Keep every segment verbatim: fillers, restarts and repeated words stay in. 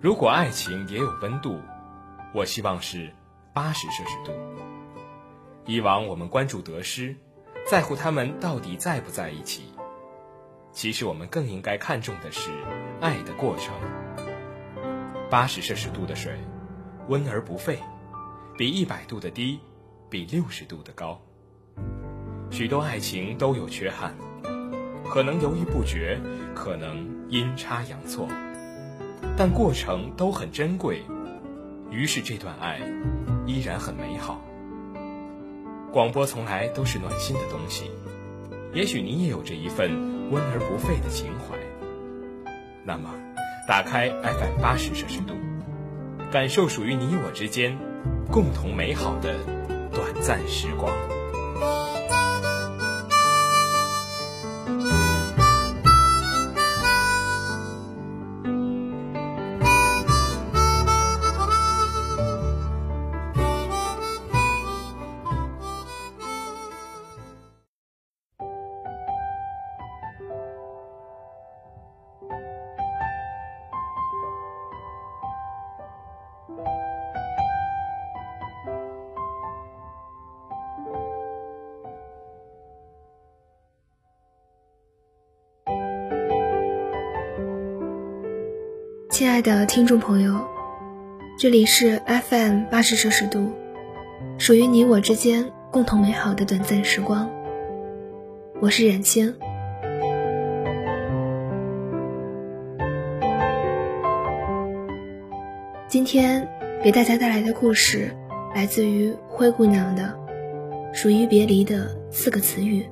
如果爱情也有温度，我希望是八十摄氏度。以往我们关注得失，在乎他们到底在不在一起。其实我们更应该看重的是爱的过程。八十摄氏度的水，温而不沸，比一百度的低，比六十度的高。许多爱情都有缺憾，可能犹豫不决，可能阴差阳错，但过程都很珍贵，于是这段爱依然很美好。广播从来都是暖心的东西，也许你也有着一份温而不沸的情怀。那么打开 F M 八十 摄氏度，感受属于你我之间共同美好的短暂时光。亲爱的听众朋友，这里是 F M 八十 摄氏度，属于你我之间共同美好的短暂时光。我是冉青。今天给大家带来的故事来自于灰姑娘的属于别离的四个词语。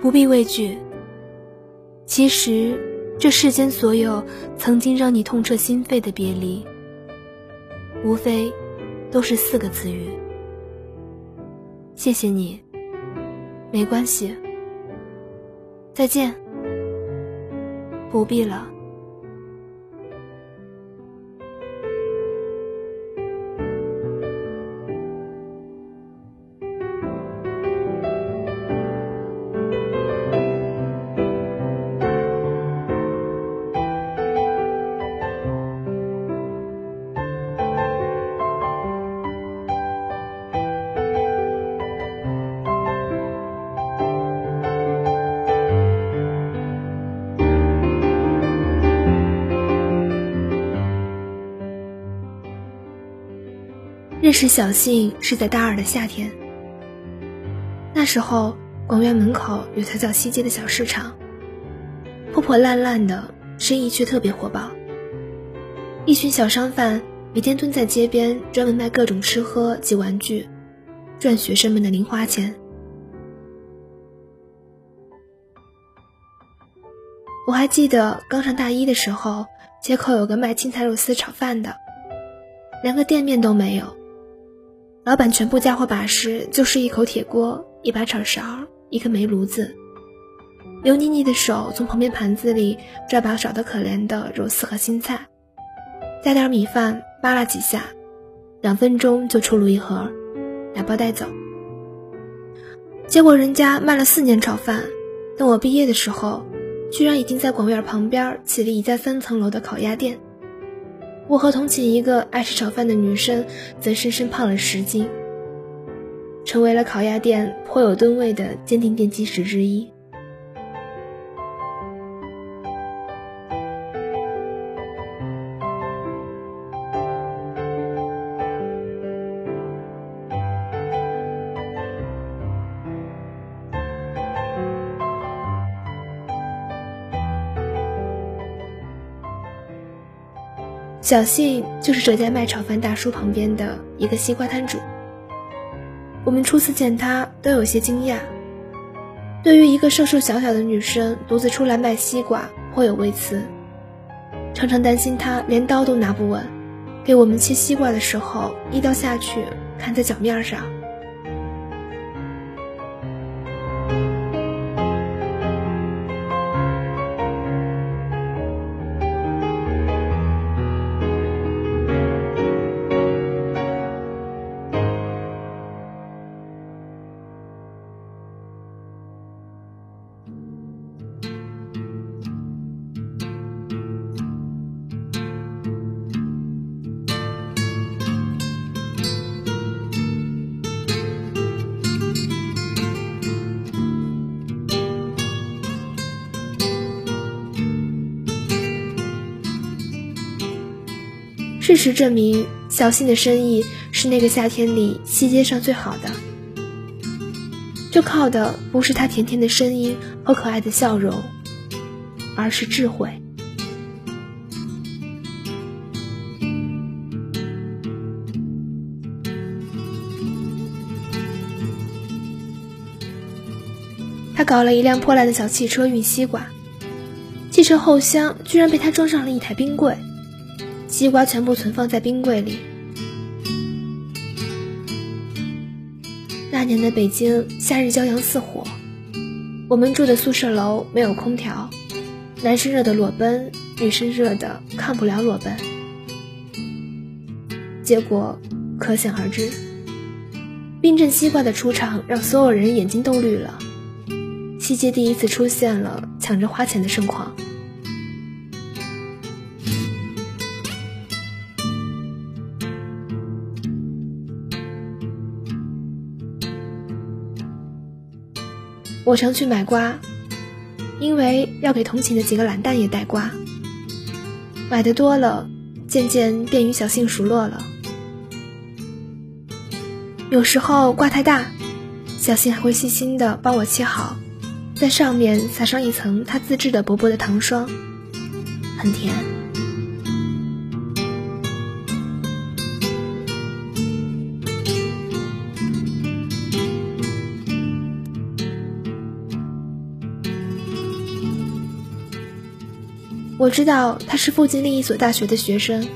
不必畏惧，其实这世间所有曾经让你痛彻心扉的别离，无非都是四个词语：谢谢你，没关系，再见，不必了。认识小信是在大二的夏天，那时候广院门口有条叫西街的小市场，破破烂烂的，生意却特别火爆。一群小商贩每天蹲在街边，专门卖各种吃喝及玩具，赚学生们的零花钱。我还记得刚上大一的时候，街口有个卖青菜肉丝炒饭的，连个店面都没有，老板全部家伙把式就是一口铁锅，一把炒勺，一个煤炉子，油腻腻的手从旁边盘子里抓把少得可怜的肉丝和青菜，加点米饭扒拉几下，两分钟就出炉一盒，打包带走。结果人家卖了四年炒饭，等我毕业的时候，居然已经在广院旁边起了一家三层楼的烤鸭店。我和同寝一个爱吃炒饭的女生则深深胖了十斤，成为了烤鸭店颇有吨位的坚定奠基石之一。小信就是这家卖炒饭大叔旁边的一个西瓜摊主。我们初次见他都有些惊讶，对于一个瘦瘦小小的女生独自出来卖西瓜颇有微词，常常担心她连刀都拿不稳，给我们切西瓜的时候一刀下去砍在脚面上。事实证明，小新的生意是那个夏天里西街上最好的。这靠的不是他甜甜的声音和可爱的笑容，而是智慧。他搞了一辆破烂的小汽车运西瓜，汽车后厢居然被他装上了一台冰柜，西瓜全部存放在冰柜里。那年的北京夏日骄阳似火，我们住的宿舍楼没有空调，男生热的裸奔，女生热的看不了裸奔，结果可想而知。冰镇西瓜的出场让所有人眼睛都绿了，西街第一次出现了抢着花钱的盛况。我常去买瓜，因为要给同寝的几个懒蛋也带瓜。买的多了，渐渐便与小性熟络了。有时候瓜太大，小性还会细心地帮我切好，在上面撒上一层他自制的薄薄的糖霜，很甜。我知道他是附近另一所大学的学生，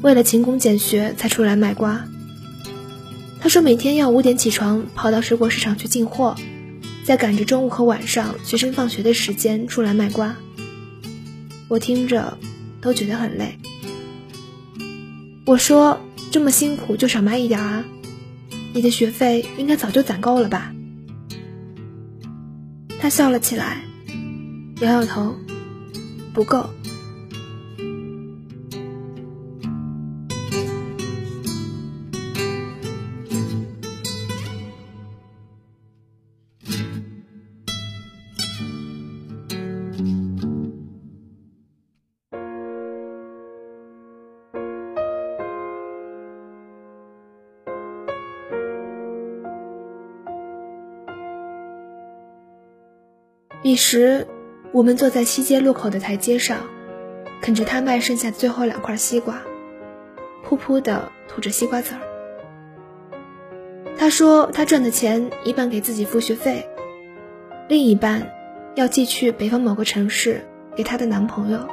为了勤工俭学才出来卖瓜。他说每天要五点起床，跑到水果市场去进货，在赶着中午和晚上学生放学的时间出来卖瓜，我听着都觉得很累。我说这么辛苦就少卖一点啊，你的学费应该早就攒够了吧？他笑了起来，摇摇头，不够。彼时，我们坐在西街路口的台阶上，啃着他卖剩下最后两块西瓜，噗噗地吐着西瓜籽儿。他说他赚的钱一半给自己付学费，另一半要寄去北方某个城市给他的男朋友。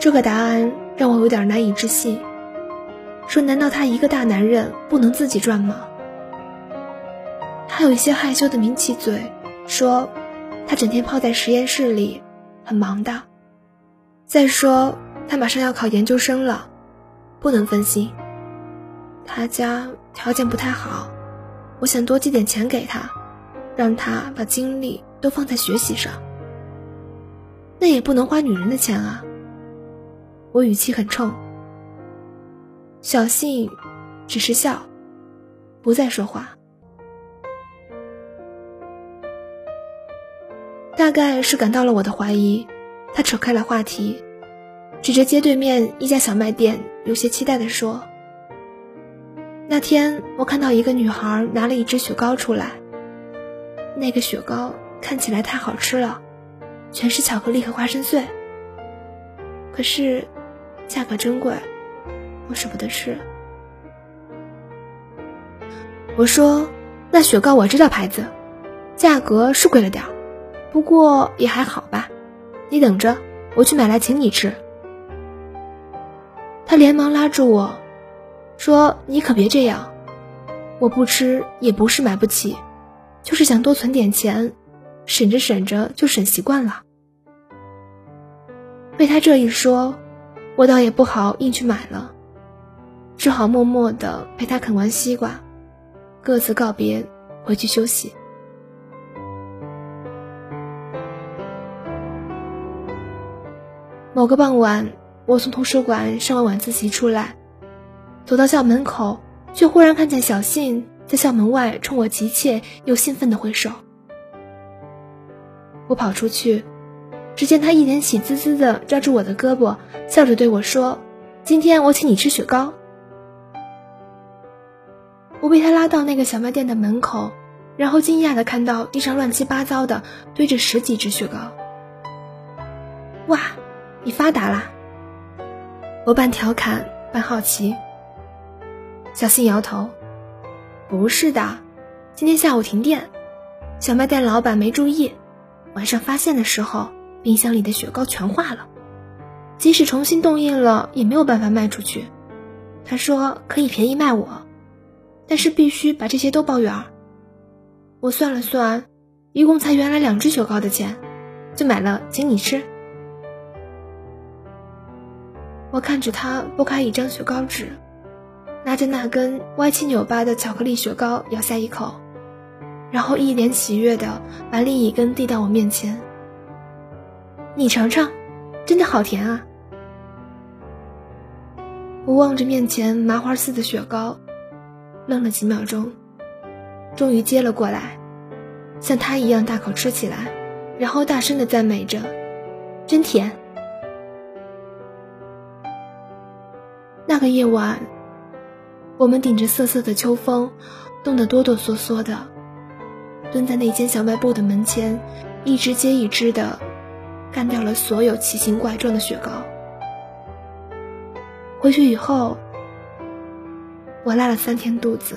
这个答案让我有点难以置信，说难道他一个大男人不能自己赚吗？他有一些害羞地抿起嘴，说他整天泡在实验室里很忙的，再说他马上要考研究生了，不能分心，他家条件不太好，我想多寄点钱给他，让他把精力都放在学习上，那也不能花女人的钱啊。我语气很冲，小信只是笑，不再说话。大概是感到了我的怀疑，他扯开了话题，指着街对面一家小卖店，有些期待地说，那天我看到一个女孩拿了一只雪糕出来，那个雪糕看起来太好吃了，全是巧克力和花生碎，可是价格珍贵，我舍不得吃。我说那雪糕我知道牌子，价格是贵了点儿，不过也还好吧，你等着，我去买来请你吃。他连忙拉住我，说你可别这样，我不吃也不是买不起，就是想多存点钱，省着省着就省习惯了。被他这一说，我倒也不好硬去买了，只好默默地陪他啃完西瓜，各自告别，回去休息。某个傍晚，我从图书馆上完晚自习出来，走到校门口，却忽然看见小信在校门外冲我急切又兴奋地挥手。我跑出去，只见他一脸喜滋滋地抓住我的胳膊，笑着对我说：“今天我请你吃雪糕。”我被他拉到那个小卖店的门口，然后惊讶地看到地上乱七八糟的堆着十几只雪糕。哇，你发达啦！我半调侃半好奇。小新摇头：“不是的，今天下午停电，小卖店老板没注意，晚上发现的时候，冰箱里的雪糕全化了，即使重新冻印了也没有办法卖出去。他说可以便宜卖我，但是必须把这些都包圆。我算了算，一共才原来两只雪糕的钱，就买了请你吃。”我看着他拨开一张雪糕纸，拿着那根歪七扭八的巧克力雪糕咬下一口，然后一脸喜悦地把另一根递到我面前。“你尝尝，真的好甜啊！”我望着面前麻花似的雪糕，愣了几秒钟，终于接了过来，像他一样大口吃起来，然后大声地赞美着：“真甜！”那个夜晚，我们顶着瑟瑟的秋风，冻得哆哆嗦嗦的，蹲在那间小卖部的门前，一只接一只的干掉了所有奇形怪状的雪糕。回去以后，我拉了三天肚子。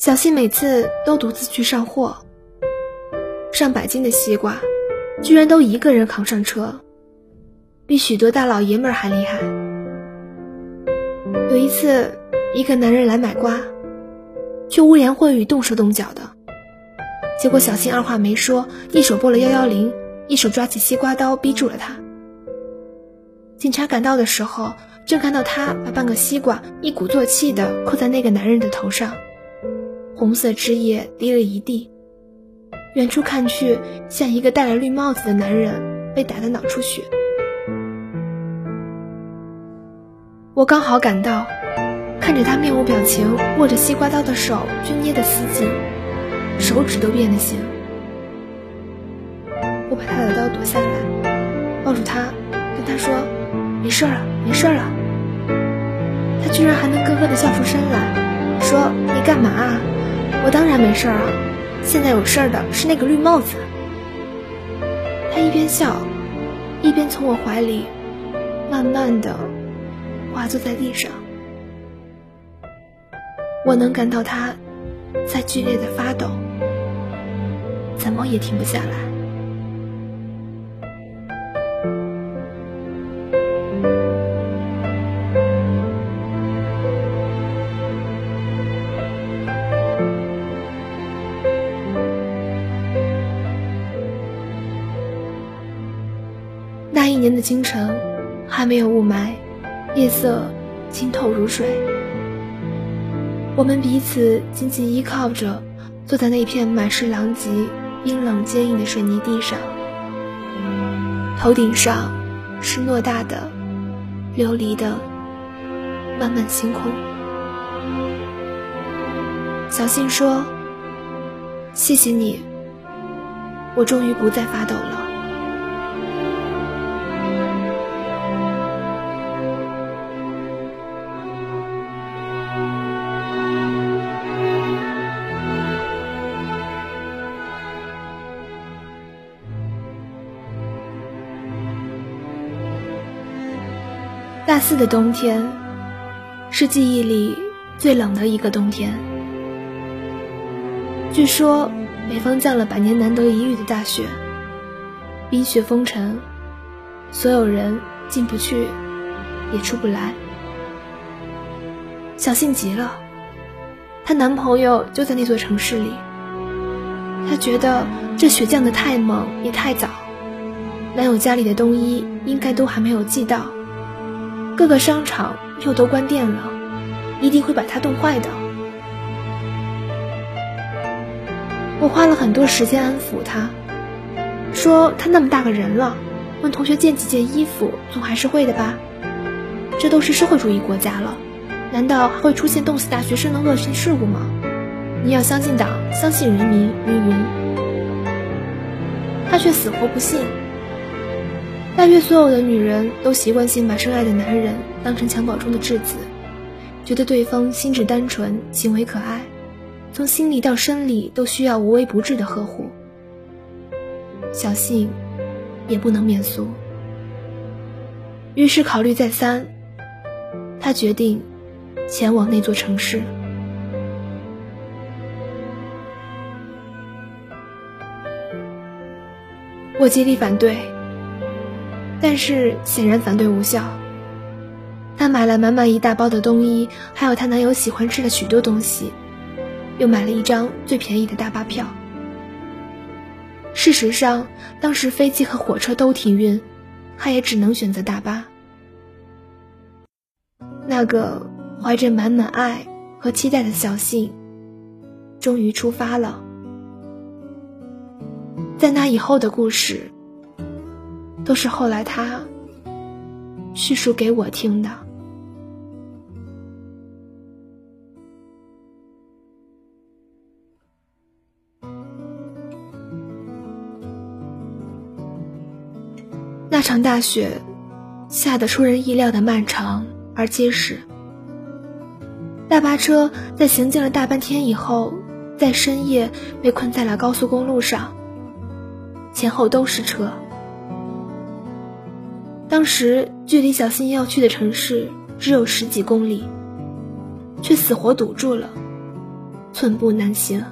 小西每次都独自去上货，上百斤的西瓜居然都一个人扛上车，比许多大老爷们儿还厉害。有一次，一个男人来买瓜，却污言秽语动手动脚的，结果小西二话没说，一手拨了一一零，一手抓起西瓜刀逼住了他。警察赶到的时候，正看到他把半个西瓜一鼓作气地扣在那个男人的头上，红色汁液滴了一地，远处看去像一个戴了绿帽子的男人被打得脑出血。我刚好赶到，看着他面无表情握着西瓜刀的手均捏得死紧，手指都变了形。我把他的刀夺下来，抱住他，跟他说：“没事了，没事了。”他居然还能咯咯地笑出声来，说：“你干嘛啊？我当然没事啊，现在有事儿的是那个绿帽子。”他一边笑，一边从我怀里慢慢地滑坐在地上。我能感到他在剧烈地发抖，怎么也停不下来。那年的京城还没有雾霾，夜色清透如水，我们彼此紧紧依靠着，坐在那片满是狼藉冰冷坚硬的水泥地上，头顶上是偌大的琉璃的漫漫星空。小信说：“谢谢你，我终于不再发抖了。”大四的冬天是记忆里最冷的一个冬天，据说北方降了百年难得一遇的大雪，冰雪封城，所有人进不去也出不来。小幸极了，她男朋友就在那座城市里。她觉得这雪降得太猛也太早，男友家里的冬衣应该都还没有寄到，各个商场又都关店了，一定会把她冻坏的。我花了很多时间安抚她，说她那么大个人了，问同学借几件衣服总还是会的吧，这都是社会主义国家了，难道还会出现冻死大学生的恶性事故吗？你要相信党，相信人民，云云。她却死活不信。大约所有的女人都习惯性把深爱的男人当成襁褓中的稚子，觉得对方心智单纯，行为可爱，从心理到生理都需要无微不至的呵护。小幸也不能免俗，于是考虑再三，她决定前往那座城市。我极力反对，但是显然反对无效。她买了满满一大包的冬衣，还有她男友喜欢吃的许多东西，又买了一张最便宜的大巴票。事实上，当时飞机和火车都停运，她也只能选择大巴。那个怀着满满爱和期待的小幸，终于出发了。在那以后的故事，都是后来他叙述给我听的。那场大雪下得出人意料的漫长而结实，大巴车在行进了大半天以后，在深夜被困在了高速公路上，前后都是车。当时距离小幸要去的城市只有十几公里，却死活堵住了，寸步难行。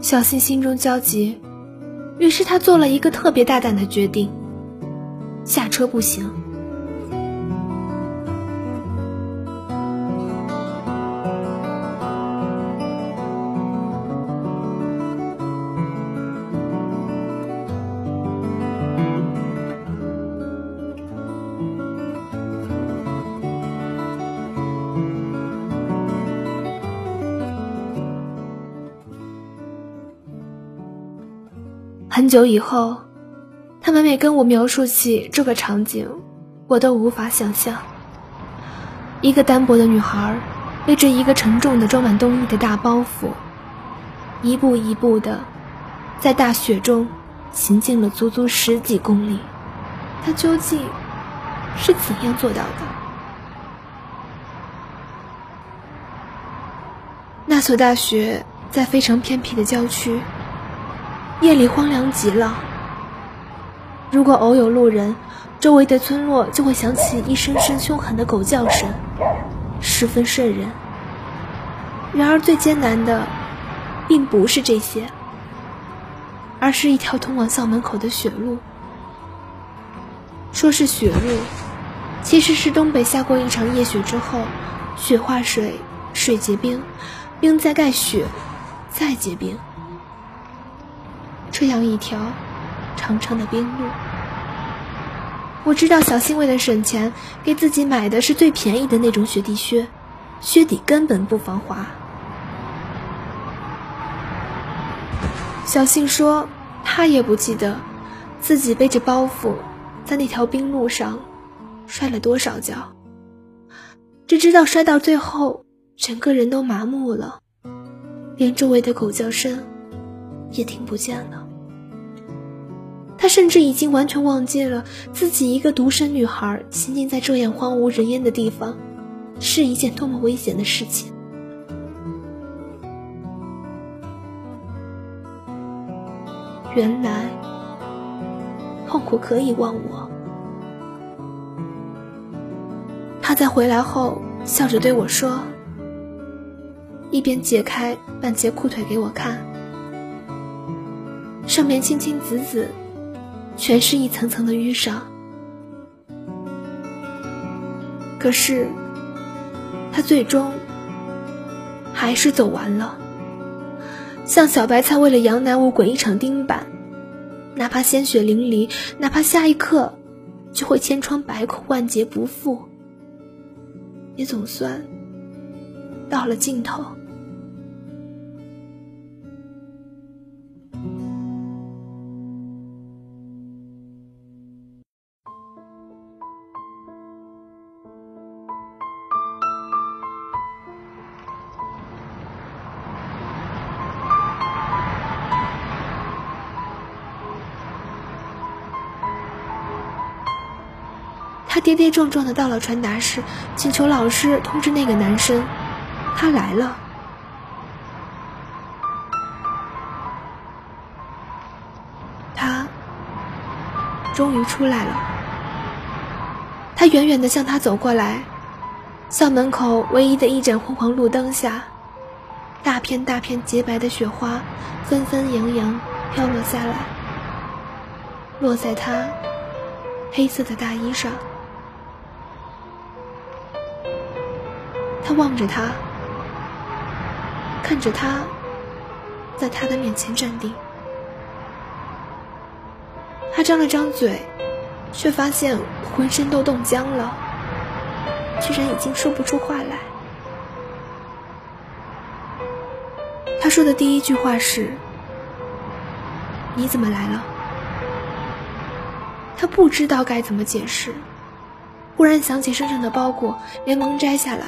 小幸心中焦急，于是他做了一个特别大胆的决定，下车步行。很久以后，他每每跟我描述起这个场景，我都无法想象。一个单薄的女孩背着一个沉重的装满冬衣的大包袱，一步一步的在大雪中行进了足足十几公里。她究竟是怎样做到的？那所大学在非常偏僻的郊区，夜里荒凉极了，如果偶有路人，周围的村落就会响起一声声凶狠的狗叫声，十分瘆人。然而最艰难的并不是这些，而是一条通往校门口的雪路。说是雪路，其实是东北下过一场夜雪之后，雪化水，水结冰，冰再盖雪，再结冰，这样一条长长的冰路。我知道小幸为了省钱，给自己买的是最便宜的那种雪地靴，靴底根本不防滑。小幸说她也不记得自己背着包袱在那条冰路上摔了多少跤，只知道摔到最后整个人都麻木了，连周围的狗叫声也听不见了。她甚至已经完全忘记了自己一个独身女孩行进在这样荒无人烟的地方是一件多么危险的事情。原来痛苦可以忘我。她在回来后笑着对我说，一边解开半截裤腿给我看，上面青青紫紫，全是一层层的淤伤。可是他最终还是走完了。像小白菜为了杨乃武滚一场钉板，哪怕鲜血淋漓，哪怕下一刻就会千疮百孔万劫不复，也总算到了尽头。他跌跌撞撞地到了传达室，请求老师通知那个男生，他来了。他终于出来了。他远远地向他走过来，校门口唯一的一盏昏黄路灯下，大片大片洁白的雪花纷纷扬扬飘落下来，落在他黑色的大衣上。他望着他，看着他在他的面前站定。他张了张嘴，却发现浑身都冻僵了，居然已经说不出话来。他说的第一句话是：“你怎么来了？”他不知道该怎么解释，忽然想起身上的包裹，连忙摘下来，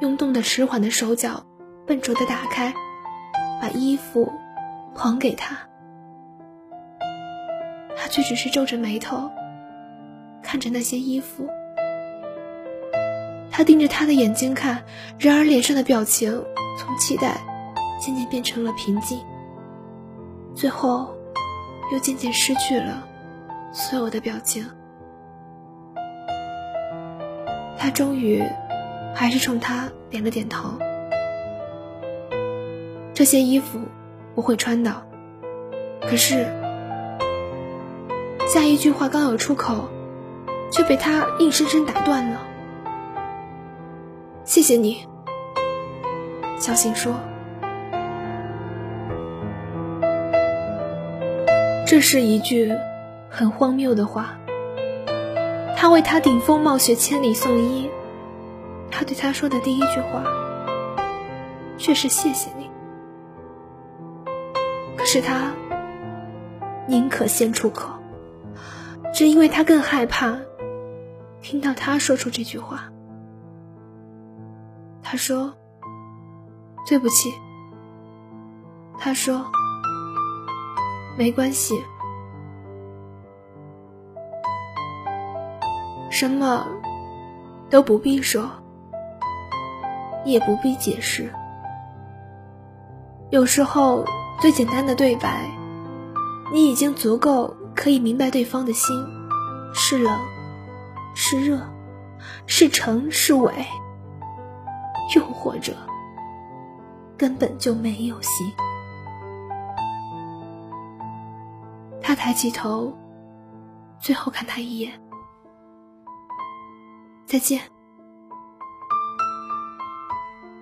用冻得迟缓的手脚笨拙地打开，把衣服还给他。他却只是皱着眉头看着那些衣服。他盯着他的眼睛看，然而脸上的表情从期待渐渐变成了平静，最后又渐渐失去了所有的表情。他终于还是冲他点了点头。这些衣服我会穿的，可是下一句话刚有出口，却被他硬生生打断了。谢谢你，小新说。这是一句很荒谬的话，他为他顶风冒雪千里送医，他对他说的第一句话却是谢谢你。可是他宁可先出口，只因为他更害怕听到他说出这句话。他说对不起，他说没关系，什么都不必说，也不必解释。有时候最简单的对白，你已经足够可以明白对方的心是冷是热，是成是伪，又或者根本就没有心。他抬起头，最后看他一眼，再见。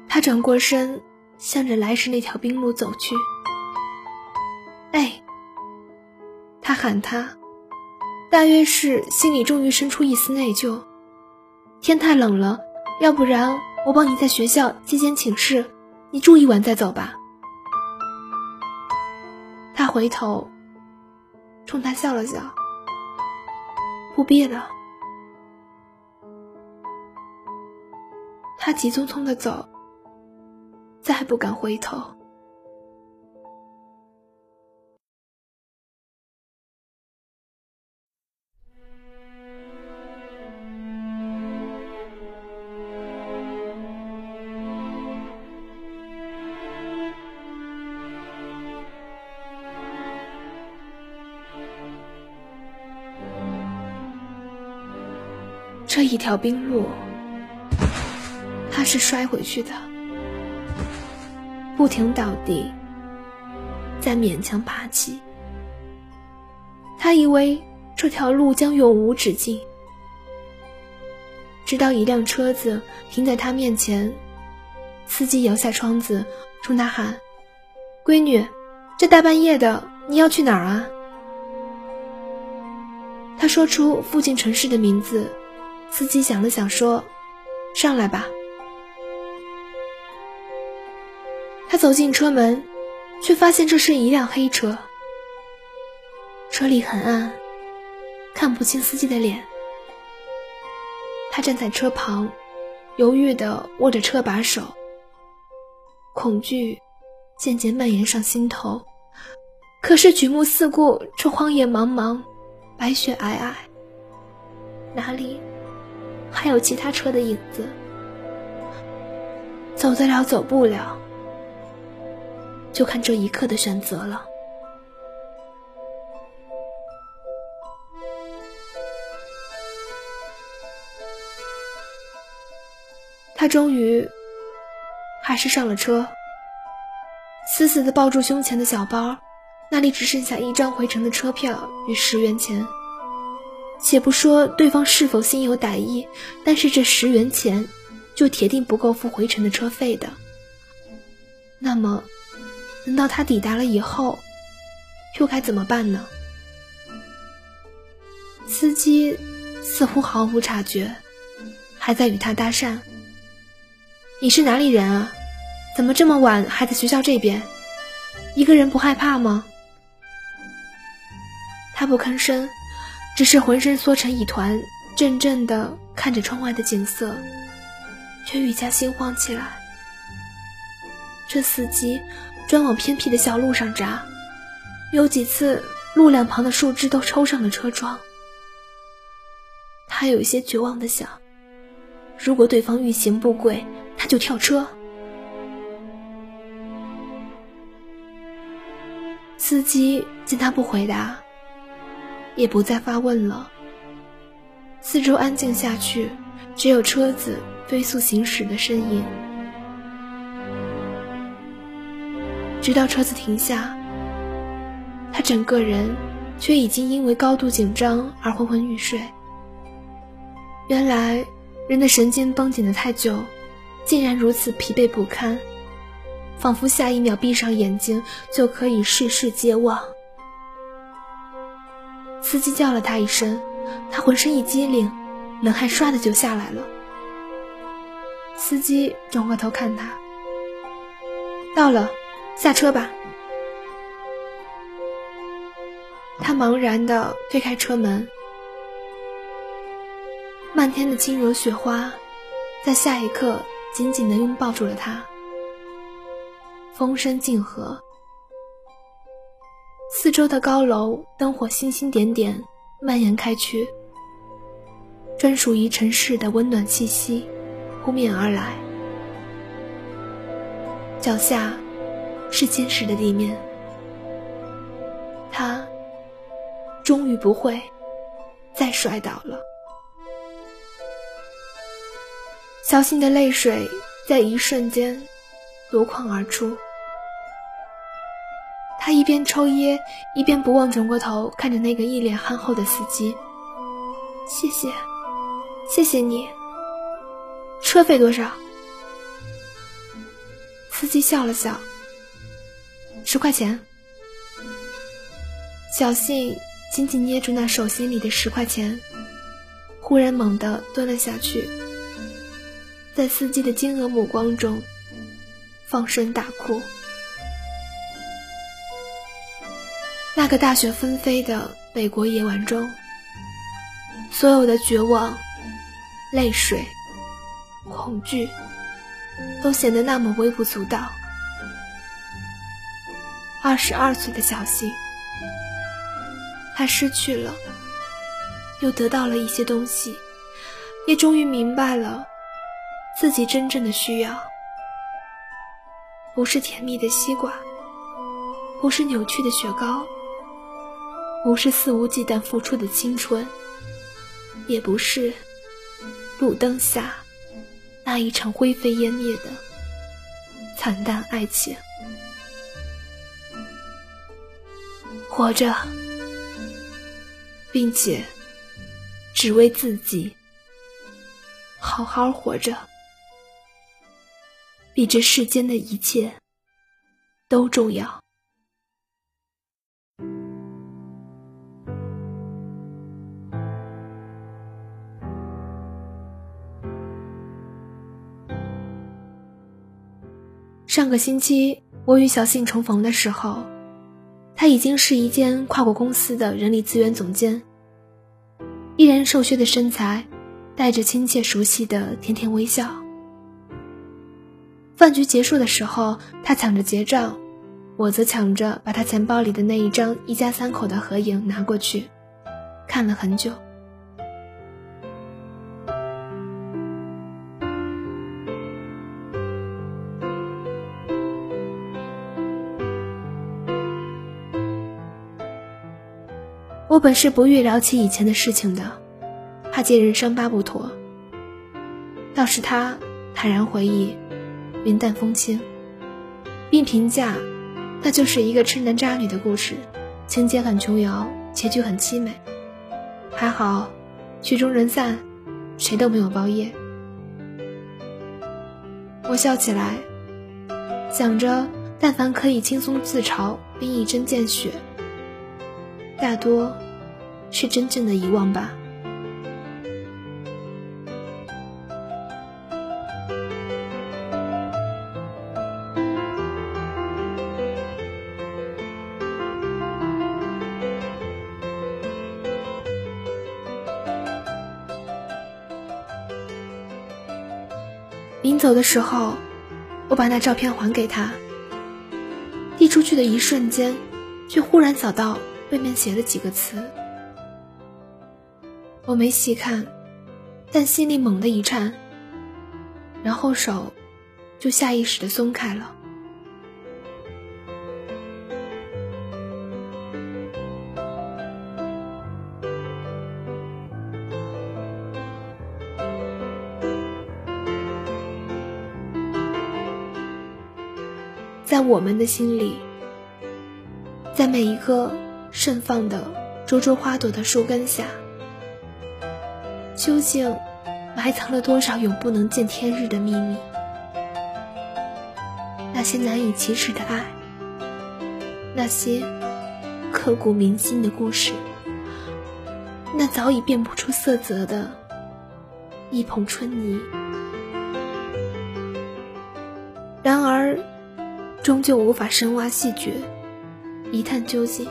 他转过身，向着来时那条冰路走去。哎，他喊他，大约是心里终于生出一丝内疚。天太冷了，要不然我帮你在学校借间寝室，你住一晚再走吧。他回头，冲他笑了笑，不必了。他急匆匆地走，再不敢回头。这一条冰路是摔回去的，不停倒地，再勉强爬起。他以为这条路将永无止境，直到一辆车子停在他面前，司机摇下窗子冲他喊：闺女，这大半夜的你要去哪儿啊？他说出附近城市的名字，司机想了想说：上来吧。他走进车门，却发现这是一辆黑车，车里很暗，看不清司机的脸。他站在车旁，犹豫地握着车把手，恐惧渐渐蔓延上心头。可是举目四顾，这荒野茫茫，白雪皑皑，哪里还有其他车的影子？走得了走不了，就看这一刻的选择了。他终于还是上了车，死死地抱住胸前的小包，那里只剩下一张回程的车票与十元钱。且不说对方是否心有歹意，但是这十元钱就铁定不够付回程的车费的。那么等到他抵达了以后，又该怎么办呢？司机似乎毫无察觉，还在与他搭讪：你是哪里人啊？怎么这么晚还在学校这边？一个人不害怕吗？他不吭声，只是浑身缩成一团，怔怔地看着窗外的景色，却愈加心慌起来。这司机专往偏僻的小路上扎，有几次路两旁的树枝都抽上了车窗。他有些绝望地想，如果对方欲行不轨，他就跳车。司机见他不回答，也不再发问了。四周安静下去，只有车子飞速行驶的身影。直到车子停下，他整个人却已经因为高度紧张而昏昏欲睡。原来人的神经绷紧得太久，竟然如此疲惫不堪，仿佛下一秒闭上眼睛就可以世事皆忘。司机叫了他一声，他浑身一激灵，冷汗唰的就下来了。司机转过头看他：到了，下车吧。他茫然地推开车门，漫天的轻柔雪花在下一刻紧紧地拥抱住了他，风声静和，四周的高楼灯火星星点点蔓延开去，专属于城市的温暖气息扑面而来。脚下是坚实的地面，他终于不会再摔倒了。小心的泪水在一瞬间夺眶而出，他一边抽噎，一边不忘转过头看着那个一脸憨厚的司机：谢谢，谢谢你。车费多少？司机笑了笑：十块钱。小信紧紧捏住那手心里的十块钱，忽然猛地蹲了下去，在司机的惊愕目光中放声大哭。那个大雪纷飞的美国夜晚中，所有的绝望、泪水、恐惧都显得那么微不足道。二十二岁的小新，他失去了，又得到了一些东西，也终于明白了自己真正的需要，不是甜蜜的西瓜，不是扭曲的雪糕，不是肆无忌惮付出的青春，也不是路灯下那一场灰飞烟灭的惨淡爱情。活着，并且只为自己，好好活着，比这世间的一切都重要。上个星期我与小信重逢的时候，他已经是一间跨国公司的人力资源总监，依然瘦削的身材，带着亲切熟悉的甜甜微笑。饭局结束的时候，他抢着结账，我则抢着把他钱包里的那一张一家三口的合影拿过去看了很久。我本是不欲聊起以前的事情的，怕揭人伤疤不妥，倒是他坦然回忆，云淡风轻，并评价那就是一个痴男渣女的故事，情节很琼瑶，结局很凄美，还好曲终人散，谁都没有包夜。我笑起来，想着但凡可以轻松自嘲并一针见血，大多是真正的遗忘吧。临走的时候，我把那照片还给他，递出去的一瞬间，却忽然扫到背面写了几个词，我没细看，但心里猛地一颤，然后手就下意识地松开了。在我们的心里，在每一个盛放的灼灼花朵的树根下，究竟埋藏了多少永不能见天日的秘密？那些难以启齿的爱，那些刻骨铭心的故事，那早已辨不出色泽的一捧春泥。然而，终究无法深挖细掘，一探究竟。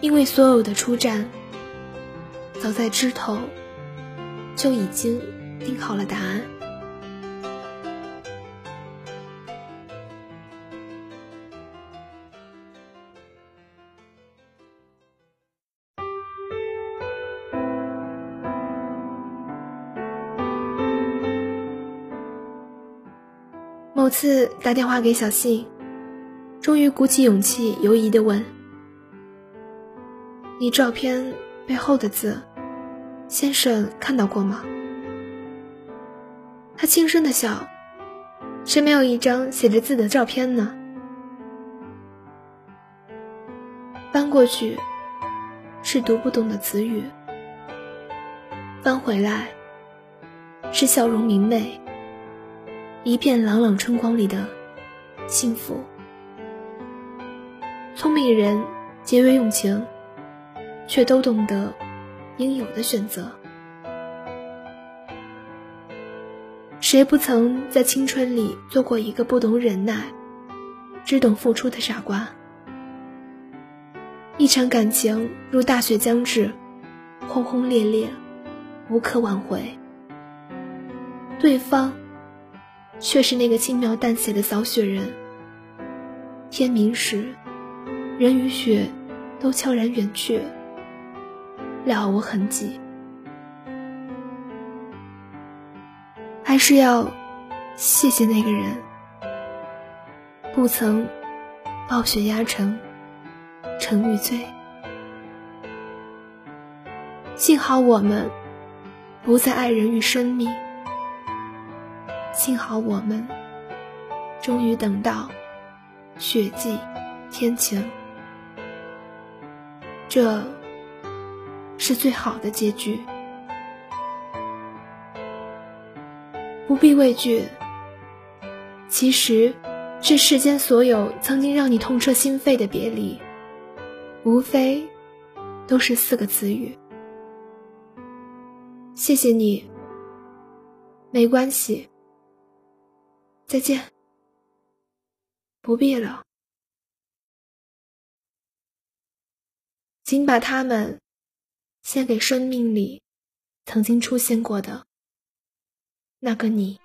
因为所有的出战，早在枝头就已经定好了答案。某次打电话给小信，终于鼓起勇气犹疑地问，你照片背后的字，先生看到过吗？他轻声地笑，谁没有一张写着字的照片呢？翻过去是读不懂的词语，翻回来是笑容明媚，一片朗朗春光里的幸福。聪明人节约用情，却都懂得应有的选择。谁不曾在青春里做过一个不懂忍耐，只懂付出的傻瓜？一场感情如大雪将至，轰轰烈烈，无可挽回，对方却是那个轻描淡写的扫雪人。天明时，人与雪都悄然远去，了无痕迹。还是要谢谢那个人，不曾暴雪压城城欲醉。幸好我们不再爱人与生命，幸好我们终于等到雪霁天晴，这是最好的结局。不必畏惧。其实，这世间所有曾经让你痛彻心扉的别离，无非都是四个词语：谢谢你，没关系，再见，不必了。请把它们献给生命里曾经出现过的那个你。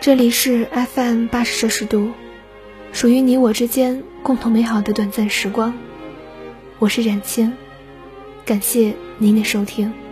这里是 F M 八十摄氏度，属于你我之间共同美好的短暂时光。我是冉青，感谢您的收听。